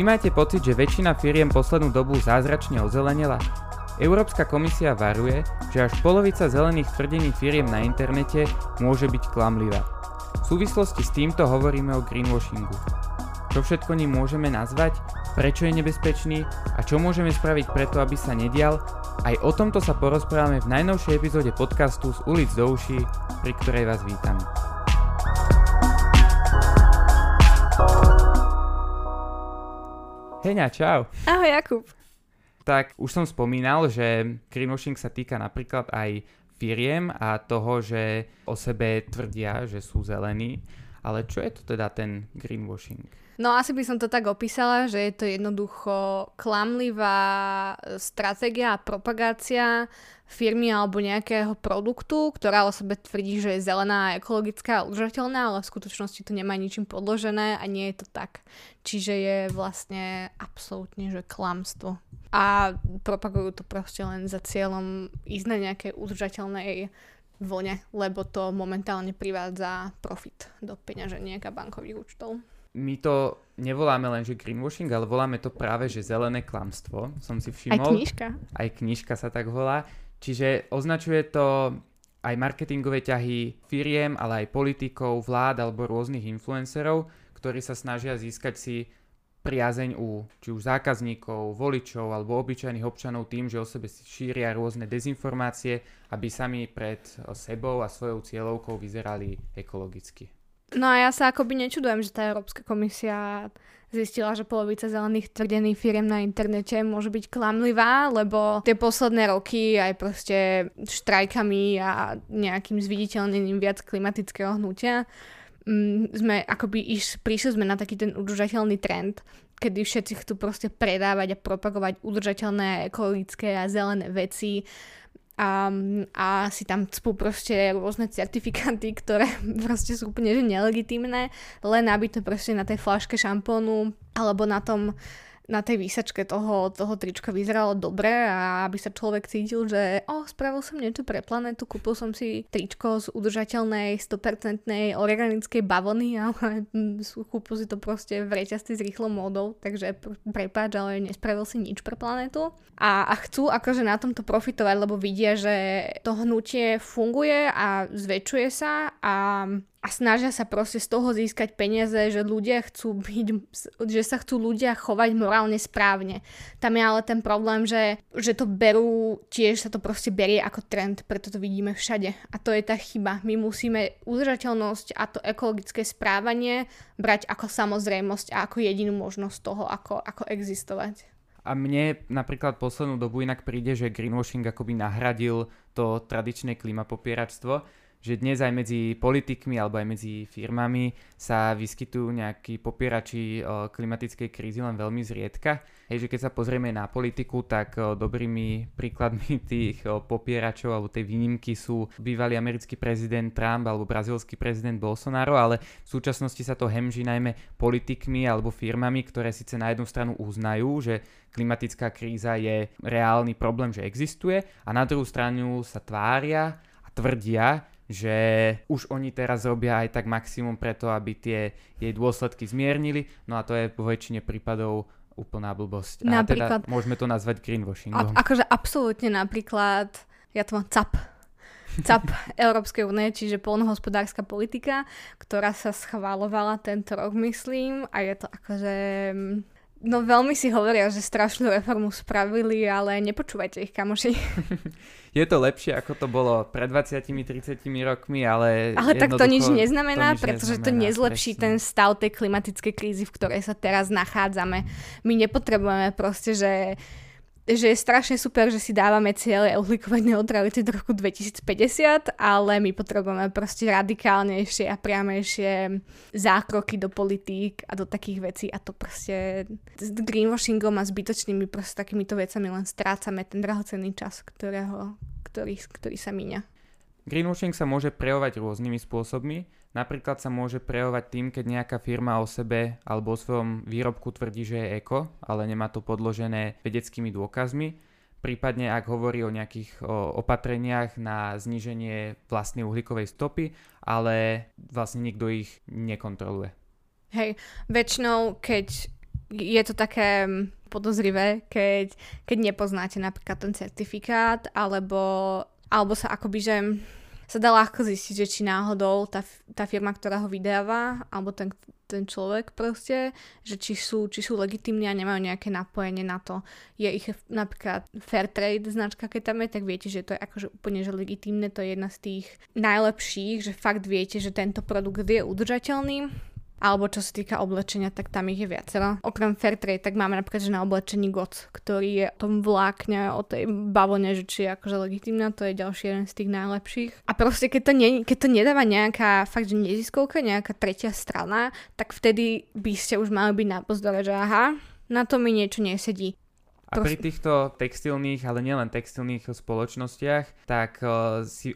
Vy máte pocit, že väčšina firiem poslednú dobu zázračne ozelenila? Európska komisia varuje, že až polovica zelených tvrdení firiem na internete môže byť klamlivá. V súvislosti s týmto hovoríme o greenwashingu. Čo všetko ním môžeme nazvať, prečo je nebezpečný a čo môžeme spraviť preto, aby sa nedial, aj o tomto sa porozprávame v najnovšej epizóde podcastu Z ulic do uší, pri ktorej vás vítam. Heňa, čau. Ahoj, Jakub. Tak už som spomínal, že greenwashing sa týka napríklad aj firiem a toho, že o sebe tvrdia, že sú zelení. Ale čo je to teda ten greenwashing? No asi by som to tak opísala, že je to jednoducho klamlivá stratégia a propagácia firmy alebo nejakého produktu, ktorá o sebe tvrdí, že je zelená, ekologická a udržateľná, ale v skutočnosti to nemá ničím podložené a nie je to tak. Čiže je vlastne absolútne, že klamstvo. A propagujú to proste len za cieľom ísť na nejakej udržateľnej vlne, lebo to momentálne privádza profit do peňaženiek a bankových účtov. My to nevoláme len, že greenwashing, ale voláme to práve, že zelené klamstvo, som si všimol. Aj knižka. Aj knižka sa tak volá. Čiže označuje to aj marketingové ťahy firiem, ale aj politikov, vlád alebo rôznych influencerov, ktorí sa snažia získať si priazeň u či už zákazníkov, voličov alebo obyčajných občanov tým, že o sebe šíria rôzne dezinformácie, aby sami pred sebou a svojou cieľovkou vyzerali ekologicky. No a ja sa akoby nečudujem, že tá Európska komisia zistila, že polovica zelených tvrdených firiem na internete môže byť klamlivá, lebo tie posledné roky aj proste štrajkami a nejakým zviditeľnením viac klimatického hnutia sme akoby prišli sme na taký ten udržateľný trend, kedy všetci chcú proste predávať a propagovať udržateľné, ekologické a zelené veci. A si tam cpú proste rôzne certifikáty, ktoré proste sú úplne že nelegitímne, len aby to proste na tej fľaške šampónu alebo na tej výsačke toho trička vyzeralo dobre a aby sa človek cítil, že spravil som niečo pre planetu, kúpil som si tričko z udržateľnej 100% organickej bavlny, ale kúpil si to proste v reťazci s rýchlou módou, takže prepáč, ale nespravil si nič pre planetu. A chcú akože na tomto profitovať, lebo vidia, že to hnutie funguje a zväčšuje sa a snažia sa proste z toho získať peniaze, že ľudia chcú byť, že sa chcú ľudia chovať morálne správne. Tam je ale ten problém, že to berú, tiež sa to proste berie ako trend, preto to vidíme všade. A to je tá chyba. My musíme udržateľnosť a to ekologické správanie brať ako samozrejmosť a ako jedinú možnosť toho, ako existovať. A mne napríklad poslednú dobu inak príde, že greenwashing akoby nahradil to tradičné klimapopieračstvo, že dnes aj medzi politikmi alebo aj medzi firmami sa vyskytujú nejakí popierači klimatickej krízy len veľmi zriedka. Hej, že keď sa pozrieme na politiku, tak dobrými príkladmi tých popieračov alebo tej výnimky sú bývalý americký prezident Trump alebo brazílsky prezident Bolsonaro, ale v súčasnosti sa to hemží najmä politikmi alebo firmami, ktoré síce na jednu stranu uznajú, že klimatická kríza je reálny problém, že existuje, a na druhú stranu sa tvária a tvrdia, že už oni teraz robia aj tak maximum preto, aby tie jej dôsledky zmiernili, no a to je po väčšine prípadov úplná blbosť. Napríklad, a teda môžeme to nazvať greenwashingom. Akože absolútne napríklad, ja to mám CAP Európskej únie, čiže poľnohospodárska politika, ktorá sa schváľovala tento rok, myslím, a je to akože... No veľmi si hovoria, že strašnú reformu spravili, ale nepočúvajte ich, kamoši. Je to lepšie, ako to bolo pred 20-30 rokmi, ale... Ale tak to nič neznamená, pretože to nezlepší ten stav tej klimatickej krízy, v ktorej sa teraz nachádzame. My nepotrebujeme proste, že je strašne super, že si dávame cieľe uhlíkovej neutrality do roku 2050, ale my potrebujeme proste radikálnejšie a priamejšie zákroky do politík a do takých vecí, a to proste s greenwashingom a zbytočnými proste takýmito vecami len strácame ten drahocenný čas, ktorý sa míňa. Greenwashing sa môže prejavovať rôznymi spôsobmi. Napríklad sa môže prejavovať tým, keď nejaká firma o sebe alebo o svojom výrobku tvrdí, že je eko, ale nemá to podložené vedeckými dôkazmi. Prípadne ak hovorí o nejakých opatreniach na zníženie vlastnej uhlíkovej stopy, ale vlastne nikto ich nekontroluje. Hej, väčšinou keď je to také podozrivé, keď nepoznáte napríklad ten certifikát, alebo sa akoby, že sa dá ľahko zistiť, že či náhodou tá firma, ktorá ho vydáva, alebo ten človek proste, že či sú legitímni a nemajú nejaké napojenie na to. Je ich napríklad Fair Trade značka, keď tam je, tak viete, že to je akože úplne že legitímne, to je jedna z tých najlepších, že fakt viete, že tento produkt je udržateľný. Alebo čo sa týka oblečenia, tak tam ich je viacero. Okrem Fair Trade, tak máme napríklad, že na oblečení GOTS, ktorý je o tom vlákne, o tej bavlne, že či je akože legitímna, to je ďalší jeden z tých najlepších. A proste, keď to nedáva nejaká fakt, že neziskovka, nejaká tretia strana, tak vtedy by ste už mali byť na pozdore, že aha, na to mi niečo nesedí. A pri týchto textilných, ale nielen textilných spoločnostiach, tak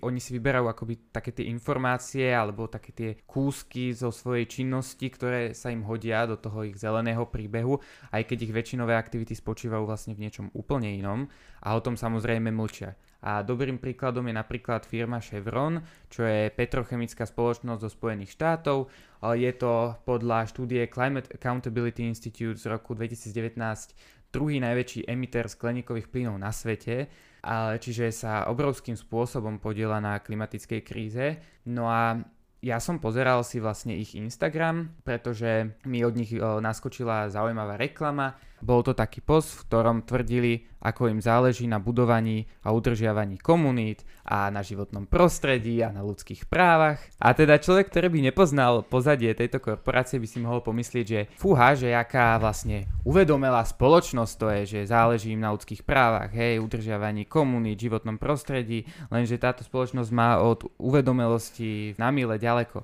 oni si vyberajú akoby také tie informácie alebo také tie kúsky zo svojej činnosti, ktoré sa im hodia do toho ich zeleného príbehu, aj keď ich väčšinové aktivity spočívajú vlastne v niečom úplne inom a o tom samozrejme mlčia. A dobrým príkladom je napríklad firma Chevron, čo je petrochemická spoločnosť zo Spojených štátov. Je to podľa štúdie Climate Accountability Institute z roku 2019 druhý najväčší emiter skleníkových plynov na svete, čiže sa obrovským spôsobom podieľa na klimatickej kríze. No a ja som pozeral si vlastne ich Instagram, pretože mi od nich naskočila zaujímavá reklama. Bol to taký post, v ktorom tvrdili, ako im záleží na budovaní a udržiavaní komunít a na životnom prostredí a na ľudských právach. A teda človek, ktorý by nepoznal pozadie tejto korporácie, by si mohol pomyslieť, že fúha, že aká vlastne uvedomelá spoločnosť to je, že záleží im na ľudských právach, hej, udržiavaní komunít, životnom prostredí, lenže táto spoločnosť má od uvedomelosti na míle ďaleko.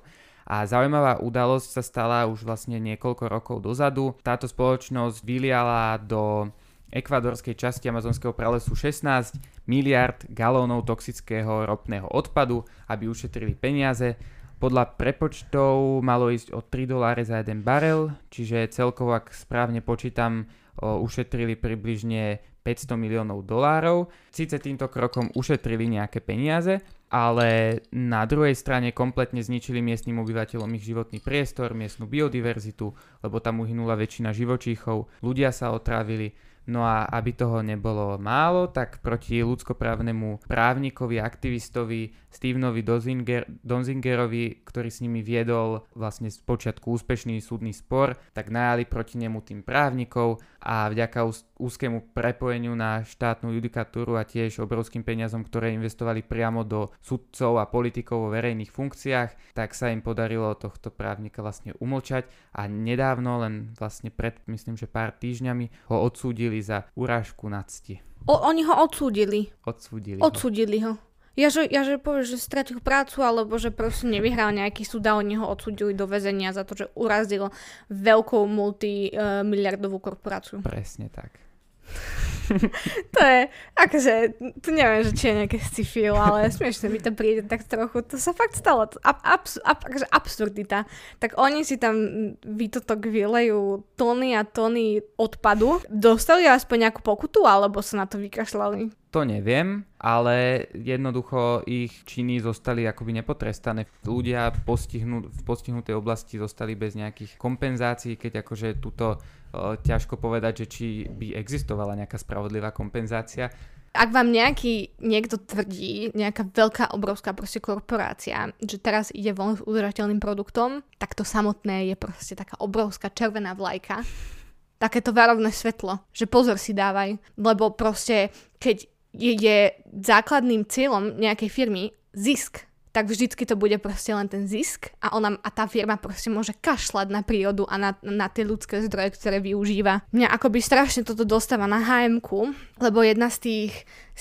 A zaujímavá udalosť sa stala už vlastne niekoľko rokov dozadu. Táto spoločnosť vyliala do ekvadorskej časti amazonského pralesu 16 miliárd galónov toxického ropného odpadu, aby ušetrili peniaze. Podľa prepočtov malo ísť o $3 za jeden barel, čiže celkovo, ak správne počítam, ušetrili približne $500 miliónov. Síce týmto krokom ušetrili nejaké peniaze, ale na druhej strane kompletne zničili miestnym obyvateľom ich životný priestor, miestnu biodiverzitu, lebo tam uhynula väčšina živočíchov, ľudia sa otrávili. No a aby toho nebolo málo, tak proti ľudskoprávnemu právnikovi, aktivistovi Stevenovi Donzingerovi, ktorý s nimi viedol vlastne z počiatku úspešný súdny spor, tak najali proti nemu tým právnikov a vďaka úzkému prepojeniu na štátnu judikatúru a tiež obrovským peniazom, ktoré investovali priamo do sudcov a politikov vo verejných funkciách, tak sa im podarilo tohto právnika vlastne umlčať a nedávno, len vlastne pred, myslím, že pár týždňami, ho odsúdili za urážku na cti. Oni ho odsúdili. Odsúdili ho. Ja že povieš, že stratil prácu, alebo že proste nevyhral nejaký súd a oni ho odsúdili do väzenia za to, že urazil veľkou multimiliardovú korporáciu. Presne tak. To je, akože, tu neviem, že či je nejaké sci-fi, ale smiešne mi to príde tak trochu, to sa fakt stalo, akože absurdita. Tak oni si tam vytotok vylejú tony a tony odpadu. Dostali aspoň nejakú pokutu, alebo sa na to vykašľali? To neviem, ale jednoducho ich činy zostali akoby nepotrestané. Ľudia v postihnutej oblasti zostali bez nejakých kompenzácií, keď akože túto ťažko povedať, že či by existovala nejaká spravodlivá kompenzácia. Ak vám niekto tvrdí, nejaká veľká, obrovská proste korporácia, že teraz ide von s udržateľným produktom, tak to samotné je proste taká obrovská červená vlajka. Takéto varovné svetlo, že pozor si dávaj, lebo proste keď je základným cieľom nejakej firmy zisk, tak vždycky to bude proste len ten zisk a tá firma proste môže kašľať na prírodu a na tie ľudské zdroje, ktoré využíva. Mňa akoby strašne toto dostáva na H&M-ku, lebo jedna z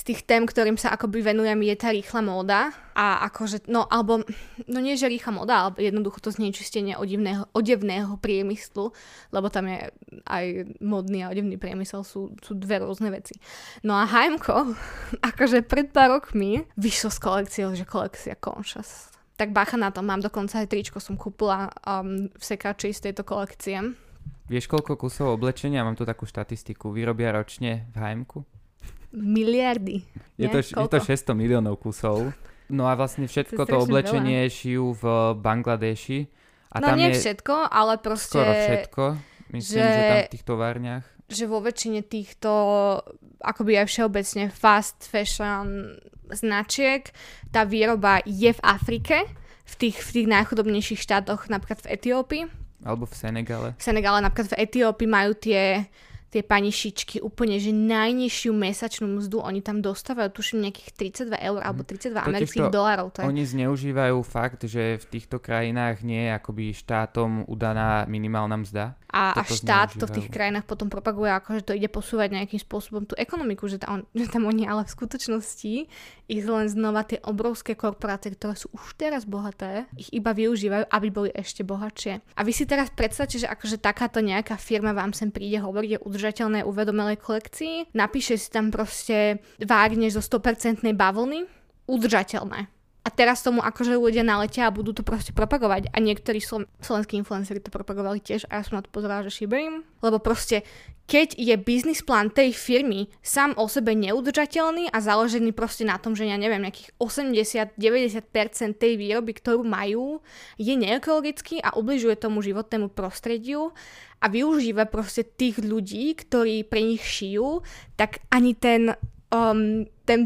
tých tém, ktorým sa akoby venujem, je tá rýchla móda a akože, no nie že rýchla móda, ale jednoducho to znečistenie odevného priemyslu, lebo tam je aj modný a odevný priemysel, sú dve rôzne veci. No a H&M-ko, akože pred pár rokmi vyšlo z kolekcie, že kolekcia Conscious. Tak bacha na to, mám dokonca aj tričko, som kúpila v sekači z tejto kolekcie. Vieš, koľko kusov oblečenia, mám tu takú štatistiku, vyrobia ročne v H&M-ku? Miliardy. Je to 600 miliónov kusov. No a vlastne všetko to oblečenie šijú v Bangladeši. A no tam nie je všetko, ale proste... Skoro všetko. Myslím, že tam v tých továrniach. Že vo väčšine týchto, akoby aj všeobecne fast fashion značiek, tá výroba je v Afrike, v tých najchudobnejších štátoch, napríklad v Etiópii. Alebo v Senegale. V Senegale, napríklad v Etiópii majú tie panišičky úplne, že najnižšiu mesačnú mzdu oni tam dostávajú, tuším nejakých 32 eur alebo 32 amerických dolárov. To je. Oni zneužívajú fakt, že v týchto krajinách nie je akoby štátom udaná minimálna mzda. A štát to v tých krajinách potom propaguje, akože to ide posúvať nejakým spôsobom tú ekonomiku, že tam oni ale v skutočnosti ich len znova tie obrovské korporácie, ktoré sú už teraz bohaté, ich iba využívajú, aby boli ešte bohatšie. A vy si teraz predstavte, že akože takáto nejaká firma vám sem príde hovoriť o udržateľnej uvedomelej kolekcii, napíše si tam proste vágne zo 100% bavlny, udržateľné. A teraz tomu akože ľudia naletia a budú to proste propagovať. A niektorí slovenskí influenceri to propagovali tiež a ja som na to pozerala, že šíberim. Lebo proste, keď je biznisplán tej firmy sám o sebe neudržateľný a založený proste na tom, že ja neviem, nejakých 80-90% tej výroby, ktorú majú, je neekologický a ubližuje tomu životnému prostrediu a využíva proste tých ľudí, ktorí pre nich šijú, tak ani ten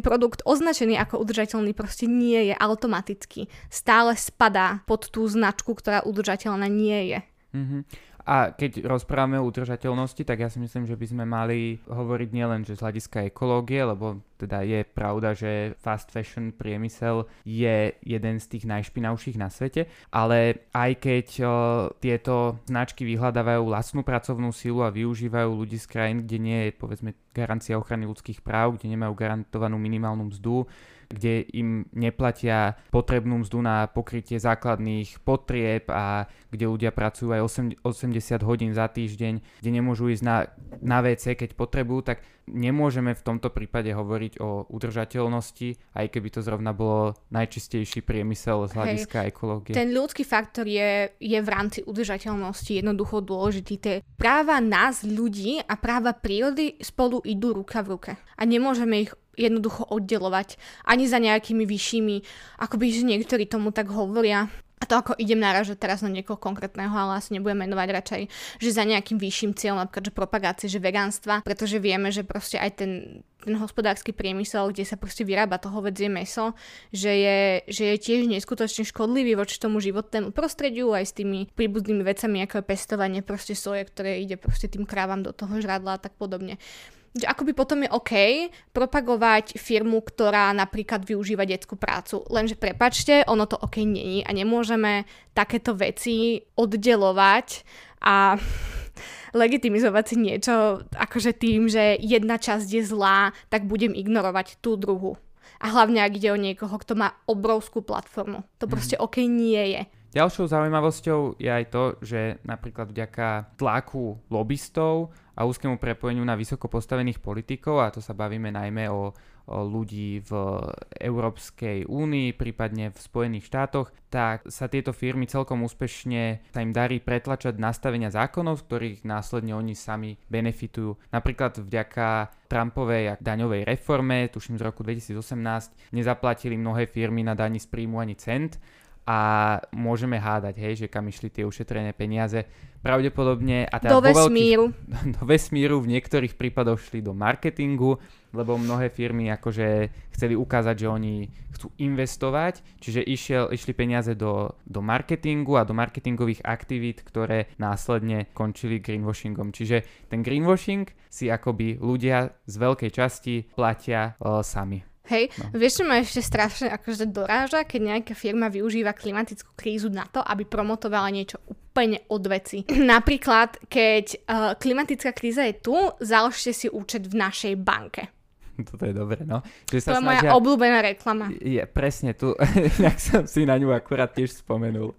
produkt označený ako udržateľný proste nie je automaticky. Stále spadá pod tú značku, ktorá udržateľná nie je. Mm-hmm. A keď rozprávame o udržateľnosti, tak ja si myslím, že by sme mali hovoriť nielen, že z hľadiska ekológie, lebo teda je pravda, že fast fashion priemysel je jeden z tých najšpinavších na svete, ale aj keď tieto značky vyhľadávajú vlastnú pracovnú silu a využívajú ľudí z krajín, kde nie je, povedzme, garancia ochrany ľudských práv, kde nemajú garantovanú minimálnu mzdu, kde im neplatia potrebnú mzdu na pokrytie základných potrieb a kde ľudia pracujú aj 80 hodín za týždeň, kde nemôžu ísť na WC, keď potrebujú, tak nemôžeme v tomto prípade hovoriť o udržateľnosti, aj keby to zrovna bolo najčistejší priemysel z hľadiska ekológie. Ten ľudský faktor je v rámci udržateľnosti jednoducho dôležitý. Tie práva nás, ľudí a práva prírody spolu idú ruka v ruke. A nemôžeme ich jednoducho oddelovať ani za nejakými vyššími, akoby že niektorí tomu tak hovoria. A to ako idem naražať teraz na niekoho konkrétneho, ale asi nebudem menovať radšej, že za nejakým vyšším cieľom, napríklad že propagácie, že vegánstva, pretože vieme, že proste aj ten hospodársky priemysel, kde sa proste vyrába to hovädzie mäso, že je tiež neskutočne škodlivý voči tomu životnému prostrediu, aj s tými príbuznými vecami, ako je pestovanie proste soje, ktoré ide proste tým krávam do toho žradla a tak podobne. Že akoby potom je OK propagovať firmu, ktorá napríklad využíva detskú prácu. Lenže prepáčte, ono to OK není a nemôžeme takéto veci oddelovať a legitimizovať si niečo akože tým, že jedna časť je zlá, tak budem ignorovať tú druhu. A hlavne, ak ide o niekoho, kto má obrovskú platformu. To proste OK nie je. Ďalšou zaujímavosťou je aj to, že napríklad vďaka tlaku lobistov a úzkému prepojeniu na vysoko postavených politikov, a to sa bavíme najmä o ľudí v Európskej únii, prípadne v Spojených štátoch, tak sa tieto firmy celkom úspešne sa im darí pretlačať nastavenia zákonov, z ktorých následne oni sami benefitujú. Napríklad vďaka Trumpovej daňovej reforme, tuším z roku 2018, nezaplatili mnohé firmy na dani z príjmu ani cent, a môžeme hádať, hej, že kam išli tie ušetrené peniaze. Pravdepodobne a teda do vesmíru v niektorých prípadoch šli do marketingu, lebo mnohé firmy akože chceli ukázať, že oni chcú investovať, čiže išli peniaze do marketingu a do marketingových aktivít, ktoré následne končili greenwashingom. Čiže ten greenwashing si akoby ľudia z veľkej časti platia sami. Hej, no. Vieš, čo ma ešte strašne akože doráža, keď nejaká firma využíva klimatickú krízu na to, aby promotovala niečo úplne od veci. Napríklad, keď klimatická kríza je tu, založte si účet v našej banke. Toto je dobré, no. Že to je moja obľúbená reklama. Je, presne, tu, tak som si na ňu akurát tiež spomenul.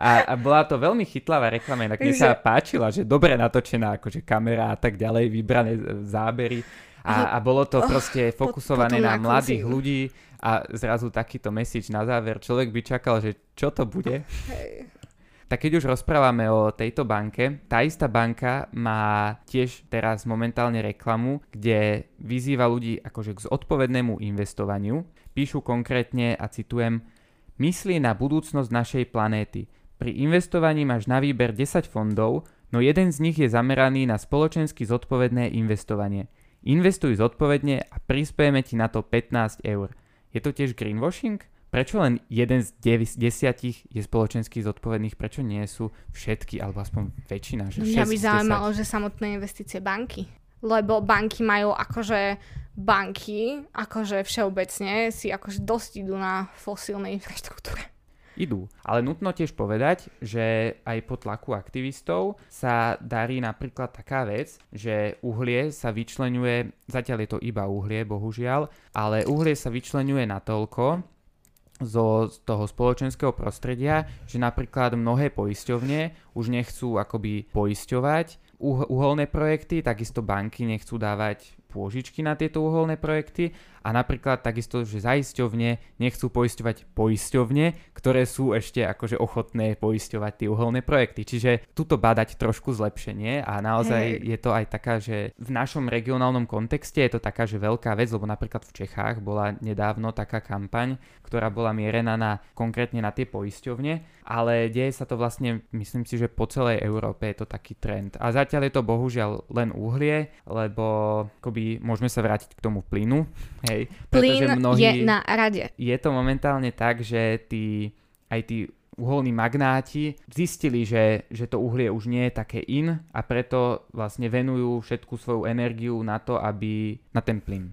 A bola to veľmi chytlavá reklama, inak mi sa páčila, že dobre natočená, akože kamera a tak ďalej, vybrané zábery. A bolo to proste fokusované na mladých ľudí a zrazu takýto message na záver. Človek by čakal, že čo to bude. Hej. Tak keď už rozprávame o tejto banke, tá istá banka má tiež teraz momentálne reklamu, kde vyzýva ľudí akože k zodpovednému investovaniu. Píšu konkrétne a citujem: Myslí na budúcnosť našej planéty. Pri investovaní máš na výber 10 fondov, no jeden z nich je zameraný na spoločensky zodpovedné investovanie. Investuj zodpovedne a prispiejeme ti na to 15 eur. Je to tiež greenwashing? Prečo len jeden z 10 je spoločensky zodpovedných? Prečo nie sú všetky, alebo aspoň väčšina? Že mňa by zaujímalo, že samotné investície banky. Lebo banky majú akože všeobecne si akože dosť idú na fosílnej infraštruktúre. Idú, ale nutno tiež povedať, že aj po tlaku aktivistov sa darí napríklad taká vec, že uhlie sa vyčleňuje, zatiaľ je to iba uhlie, bohužiaľ, ale uhlie sa vyčleňuje natoľko, zo toho spoločenského prostredia, že napríklad mnohé poisťovne už nechcú akoby poisťovať uholné projekty, takisto banky nechcú dávať pôžičky na tieto uholné projekty a napríklad takisto, že zaisťovne nechcú poisťovať poisťovne, ktoré sú ešte akože ochotné poisťovať tie uholné projekty. Čiže tuto badať trošku zlepšenie a naozaj je to aj taká, že v našom regionálnom kontexte je to taká, že veľká vec, lebo napríklad v Čechách bola nedávno taká kampaň, ktorá bola mierená konkrétne na tie poisťovne, ale deje sa to vlastne, myslím si, že po celej Európe je to taký trend. A zatiaľ je to bohužiaľ len uhlie, lebo akoby môžeme sa vrátiť k tomu plynu. Hej, plyn je na rade. Je to momentálne tak, že tí uholní magnáti zistili, že to uhlie už nie je také in a preto vlastne venujú všetku svoju energiu na to, aby na ten plyn.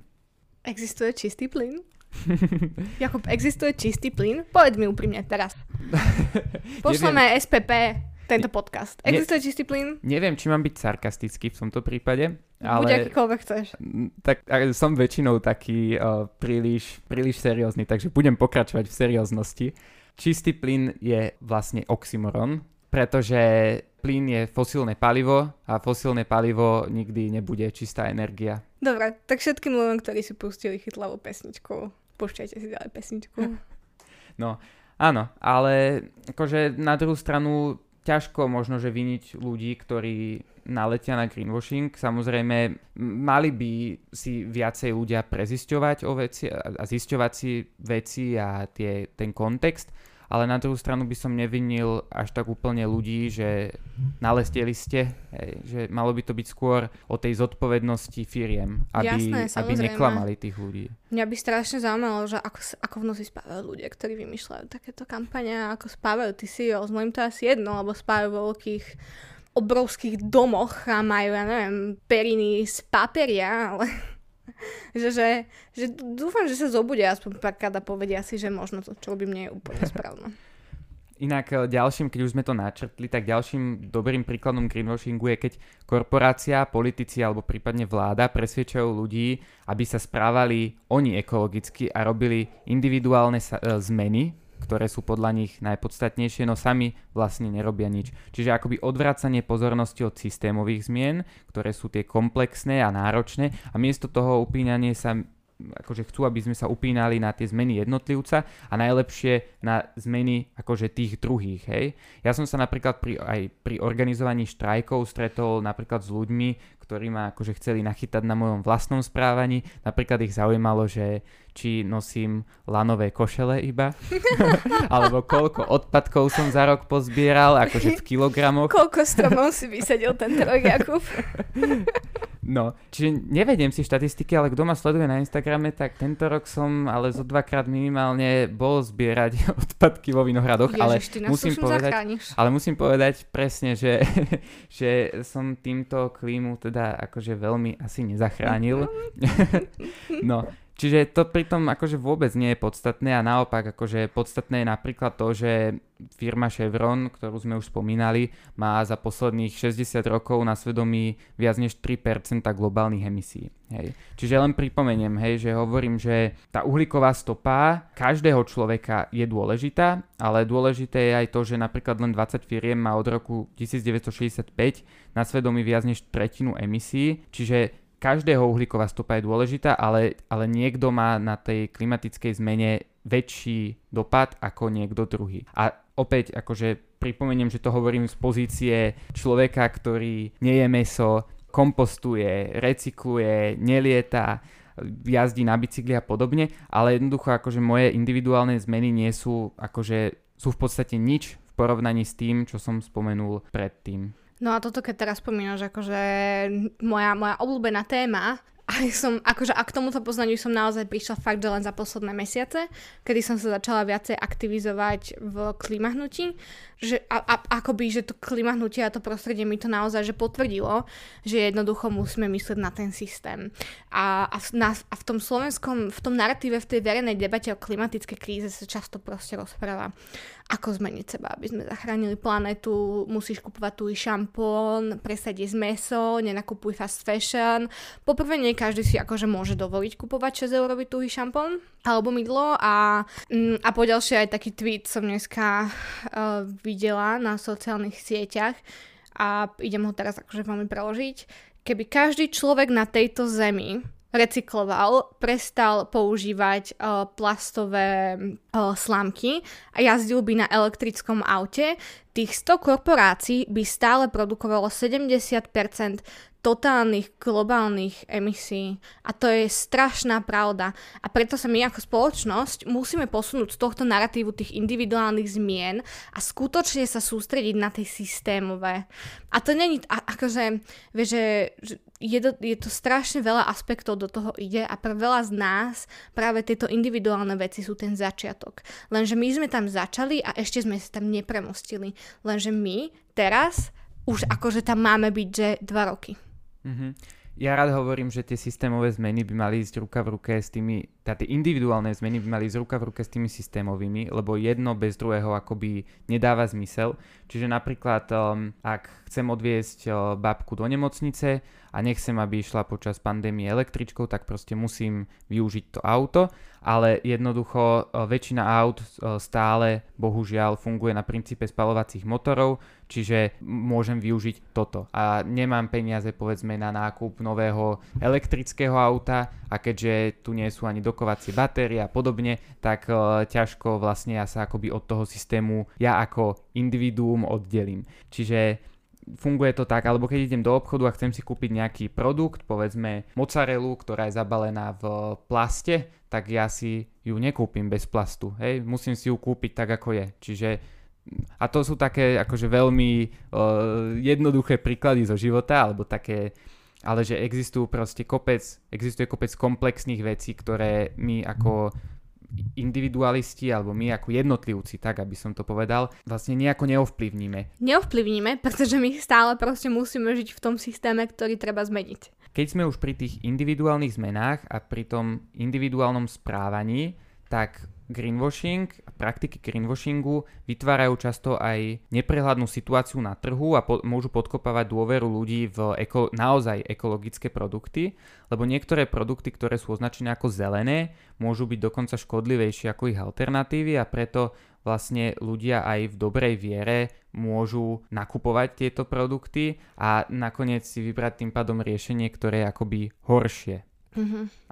Existuje čistý plyn? Jakub, existuje čistý plyn? Povedz mi úprimne teraz. Pošleme SPP tento podcast. Existuje čistý plyn? Neviem, či mám byť sarkastický v tomto prípade, ale... Buď akýkoľvek chceš. Tak som väčšinou taký príliš seriózny, takže budem pokračovať v serióznosti. Čistý plyn je vlastne oxymoron, pretože plyn je fosílne palivo a fosílne palivo nikdy nebude čistá energia. Dobre, tak všetkým ľuďom, ktorí si pustili chytlavú pesničku, púšťajte si ďalej pesničku. No, áno, ale akože na druhú stranu... Ťažko možno, že viniť ľudí, ktorí naletia na greenwashing. Samozrejme, mali by si viacej ľudia prezisťovať o veci a zisťovať si veci a ten kontext, ale na druhú stranu by som nevinil až tak úplne ľudí, že nalesteli ste, že malo by to byť skôr o tej zodpovednosti firiem, aby neklamali tých ľudí. Mňa by strašne zaujímalo, že ako v noci spávajú ľudia, ktorí vymýšľajú takéto kampania, ako spávajú tí CEOs, no im to asi jedno, lebo spávajú vo veľkých obrovských domoch a majú, ja neviem, periny z paperia, ale že dúfam, že sa zobudia aspoň párkrát a povedia si, že možno to, čo robím, nie je úplne správne. Inak ďalším, keď už sme to načrtli, tak ďalším dobrým príkladom greenwashingu je, keď korporácia, politici alebo prípadne vláda presviedčajú ľudí, aby sa správali oni ekologicky a robili individuálne zmeny, ktoré sú podľa nich najpodstatnejšie, no sami vlastne nerobia nič. Čiže akoby odvracanie pozornosti od systémových zmien, ktoré sú tie komplexné a náročné a miesto toho upínanie sa, akože chcú, aby sme sa upínali na tie zmeny jednotlivca a najlepšie na zmeny akože tých druhých, hej. Ja som sa napríklad pri organizovaní štrajkov stretol napríklad s ľuďmi, ktorí ma akože chceli nachytať na mojom vlastnom správaní. Napríklad ich zaujímalo, že či nosím lanové košele iba, alebo koľko odpadkov som za rok pozbieral, akože v kilogramoch. Koľko stromov si vysadil ten rok, Jakub? No, čiže nevediem si štatistiky, ale kto ma sleduje na Instagrame, tak tento rok som ale zo 2-krát minimálne bol zbierať odpadky vo Vinohradoch. Ježiš, ale musím povedať presne, že som týmto klímu teda akože veľmi asi nezachránil. No, čiže to pritom akože vôbec nie je podstatné a naopak akože podstatné je napríklad to, že firma Chevron, ktorú sme už spomínali, má za posledných 60 rokov na svedomí viac než 3% globálnych emisí. Hej. Čiže len pripomeniem, hej, že hovorím, že tá uhlíková stopa každého človeka je dôležitá, ale dôležité je aj to, že napríklad len 20 firiem má od roku 1965 na svedomí viac než tretinu emisí, čiže každého uhlíková stopa je dôležitá, ale niekto má na tej klimatickej zmene väčší dopad ako niekto druhý. A opäť akože pripomeniem, že to hovorím z pozície človeka, ktorý neje mäso, kompostuje, recykluje, nelieta, jazdí na bicykli a podobne, ale jednoducho akože moje individuálne zmeny nie sú, akože sú v podstate nič v porovnaní s tým, čo som spomenul predtým. No a toto, keď teraz spomínaš, akože moja obľúbená téma, a k tomuto poznaniu som naozaj prišla fakt, že len za posledné mesiace, kedy som sa začala viacej aktivizovať v klimahnutí. Že to klimahnutie a to prostredie mi to naozaj že potvrdilo, že jednoducho musíme myslieť na ten systém. A v tom slovenskom, v tom narratíve, v tej verejnej debate o klimatickej kríze sa často proste rozpráva, ako zmeniť seba, aby sme zachránili planetu, musíš kupovať tu šampón, presadiť z mäso, nenakupuj fast fashion. Poprvé, každý si akože môže dovoliť kupovať 6 € tuhý šampón alebo mydlo a poďalšie aj taký tweet som dneska videla na sociálnych sieťach a idem ho teraz akože vám preložiť. Keby každý človek na tejto zemi recykloval, prestal používať plastové slámky a jazdil by na elektrickom aute, tých 100 korporácií by stále produkovalo 70% totálnych globálnych emisí. A to je strašná pravda. A preto sa my ako spoločnosť musíme posunúť z tohto narratívu tých individuálnych zmien a skutočne sa sústrediť na tie systémové. A to není, akože, vieš, že je to strašne veľa aspektov do toho ide a pre veľa z nás práve tieto individuálne veci sú ten začiatok. Lenže my sme tam začali a ešte sme sa tam nepremostili. Lenže my teraz už akože tam máme byť, že 2 roky. Ja rád hovorím, že tie systémové zmeny by mali ísť ruka v ruke s tými, tie individuálne zmeny by mali ísť ruka v ruke s tými systémovými, lebo jedno bez druhého akoby nedáva zmysel. Čiže napríklad, ak chcem odviesť babku do nemocnice a nechcem, aby išla počas pandémie električkou, tak proste musím využiť to auto, ale jednoducho väčšina aut stále, bohužiaľ, funguje na princípe spaľovacích motorov, čiže môžem využiť toto. A nemám peniaze, povedzme, na nákup nového elektrického auta a keďže tu nie sú ani dokovacie batérie a podobne, tak ťažko vlastne ja sa akoby od toho systému ja ako individuum oddelím. Čiže funguje to tak, alebo keď idem do obchodu a chcem si kúpiť nejaký produkt, povedzme mozzarellu, ktorá je zabalená v plaste, tak ja si ju nekúpim bez plastu. Hej? Musím si ju kúpiť tak, ako je. Čiže a to sú také akože veľmi jednoduché príklady zo života, alebo také, ale že existuje kopec komplexných vecí, ktoré my ako individualisti alebo my ako jednotlivci, tak aby som to povedal, vlastne nejako neovplyvníme. Neovplyvníme, pretože my stále proste musíme žiť v tom systéme, ktorý treba zmeniť. Keď sme už pri tých individuálnych zmenách a pri tom individuálnom správaní, tak greenwashing a praktiky greenwashingu vytvárajú často aj neprehľadnú situáciu na trhu a môžu podkopávať dôveru ľudí v naozaj ekologické produkty, lebo niektoré produkty, ktoré sú označené ako zelené, môžu byť dokonca škodlivejšie ako ich alternatívy a preto vlastne ľudia aj v dobrej viere môžu nakupovať tieto produkty a nakoniec si vybrať tým pádom riešenie, ktoré je akoby horšie.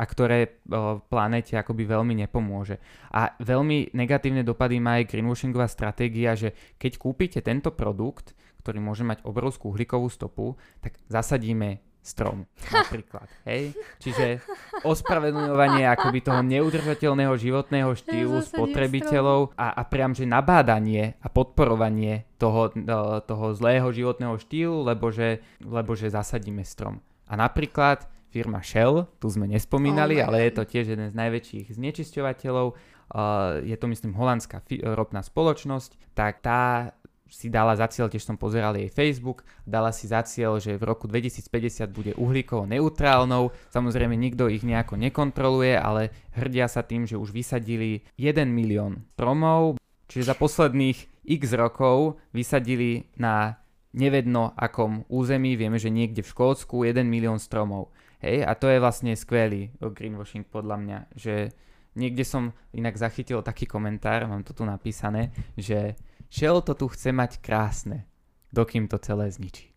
A ktoré planete akoby veľmi nepomôže. A veľmi negatívne dopady má aj greenwashingová stratégia, že keď kúpite tento produkt, ktorý môže mať obrovskú uhlíkovú stopu, tak zasadíme strom napríklad. Hej? Čiže ospravedlňovanie akoby toho neudržateľného životného štýlu spotrebiteľov a priam že nabádanie a podporovanie toho zlého životného štýlu, lebo že zasadíme strom. A napríklad firma Shell, tu sme nespomínali, ale je to tiež jeden z najväčších znečisťovateľov, je to myslím holandská ropná spoločnosť, tak tá si dala za cieľ, tiež som pozeral jej Facebook, dala si za cieľ, že v roku 2050 bude uhlíkovo neutrálnou, samozrejme nikto ich nejako nekontroluje, ale hrdia sa tým, že už vysadili 1 milión stromov, čiže za posledných x rokov vysadili na nevedno akom území, vieme, že niekde v Škótsku 1 milión stromov. Hej, a to je vlastne skvelý greenwashing podľa mňa, že niekde som inak zachytil taký komentár, mám to tu napísané, že Shell to tu chce mať krásne, dokým to celé zničí.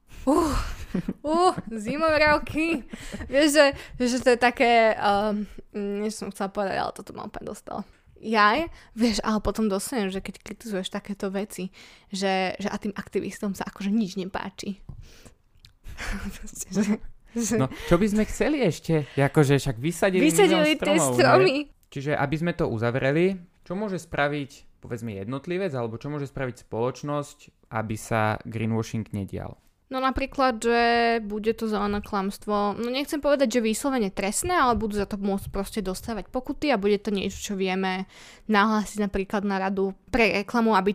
Zimomriavky. Vieš, že to je také, než som chcela povedať, ale toto ma opäť dostalo. Vieš, ale potom dostanem, že keď kritizuješ takéto veci, že a tým aktivistom sa akože nič nepáči. No, čo by sme chceli ešte? Akože však vysadili tie stromy. Čiže aby sme to uzavreli, čo môže spraviť povedzme jednotlivec, alebo čo môže spraviť spoločnosť, aby sa greenwashing nedial? No napríklad, že bude to zelené klamstvo, no nechcem povedať, že vyslovene trestné, ale budú za to môcť proste dostávať pokuty a bude to niečo, čo vieme nahlásiť napríklad na radu pre reklamu, aby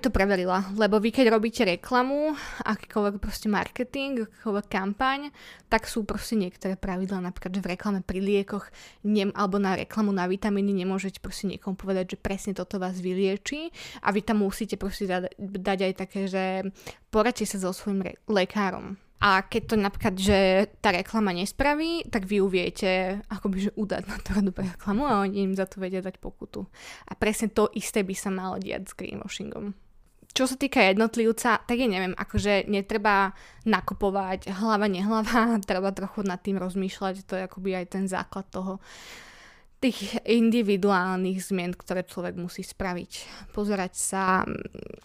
to preverila. Lebo vy, keď robíte reklamu, akýkoľvek proste marketing, akýkoľvek kampaň, tak sú proste niektoré pravidlá, napríklad, že v reklame pri liekoch alebo na reklamu na vitamíny nemôžete proste niekomu povedať, že presne toto vás vyliečí a vy tam musíte proste dať aj také, že poradte sa so svojím lekárom. A keď to napríklad, že tá reklama nespraví, tak vy ju viete akoby, že udať na tú radu pre reklamu a oni im za to vedia dať pokutu. A presne to isté by sa malo diať s greenwashingom. Čo sa týka jednotlivca, tak ja neviem, akože netreba nakupovať hlava, nehlava, treba trochu nad tým rozmýšľať, to je akoby aj ten základ toho tých individuálnych zmien, ktoré človek musí spraviť. Pozerať sa,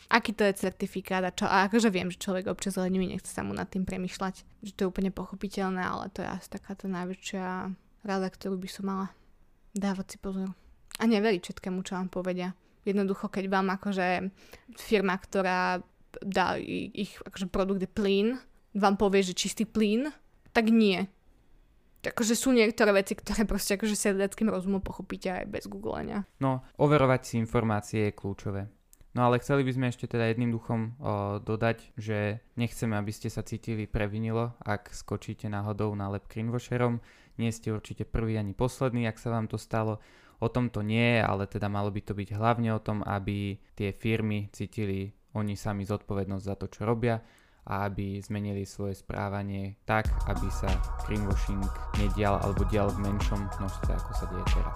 aký to je certifikát a čo. A akože viem, že človek občas lenivý, nechce sa mu nad tým premýšľať, že to je úplne pochopiteľné, ale to je asi taká tá najväčšia rada, ktorú by som mala dávať si pozor. A neveriť všetkému, čo vám povedia. Jednoducho, keď vám akože firma, ktorá dá ich akože produkt je plyn, vám povie, že čistý plyn, tak nie. Takže sú niektoré veci, ktoré proste akože sedleckým rozumom pochopíte aj bez googlenia. No, overovať si informácie je kľúčové. No ale chceli by sme ešte teda jedným duchom dodať, že nechceme, aby ste sa cítili previnilo, ak skočíte náhodou na lep greenwasherom. Nie ste určite prvý ani posledný, ak sa vám to stalo. O tom to nie, ale teda malo by to byť hlavne o tom, aby tie firmy cítili oni sami zodpovednosť za to, čo robia, a aby zmenili svoje správanie tak, aby sa greenwashing nedial alebo dial v menšom množstve, ako sa deje teraz.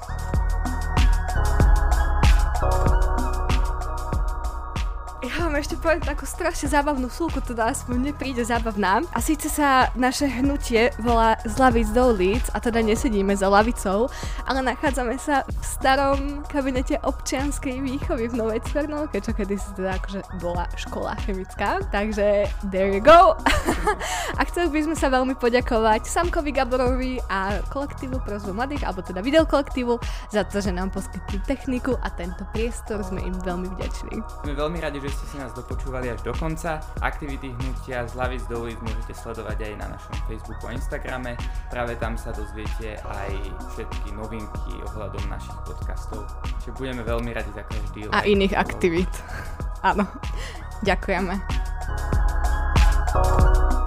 Ja vám ešte poviem takú strašne zábavnú súlku, teda aspoň mne príde zábavná. A síce sa naše hnutie volá z lavíc do ulíc, a teda nesedíme za lavicou, ale nachádzame sa v starom kabinete občianskej výchovy v Novej Cvernovke, čo kedysi teda akože bola škola chemická. Takže there you go! A chceli by sme sa veľmi poďakovať Samkovi Gaborovi a kolektívu Prozbo Mladých, alebo teda Videokolektívu, za to, že nám poskytli techniku a tento priestor, sme im veľmi vďační. Sme veľmi radi, že ste si nás dopočúvali až do konca. Aktivity hnutia z lavíc do ulíc môžete sledovať aj na našom Facebooku a Instagrame. Práve tam sa dozviete aj všetky novinky ohľadom našich podcastov. Čiže budeme veľmi radi za každý a iných aktivít. Áno. Ďakujeme.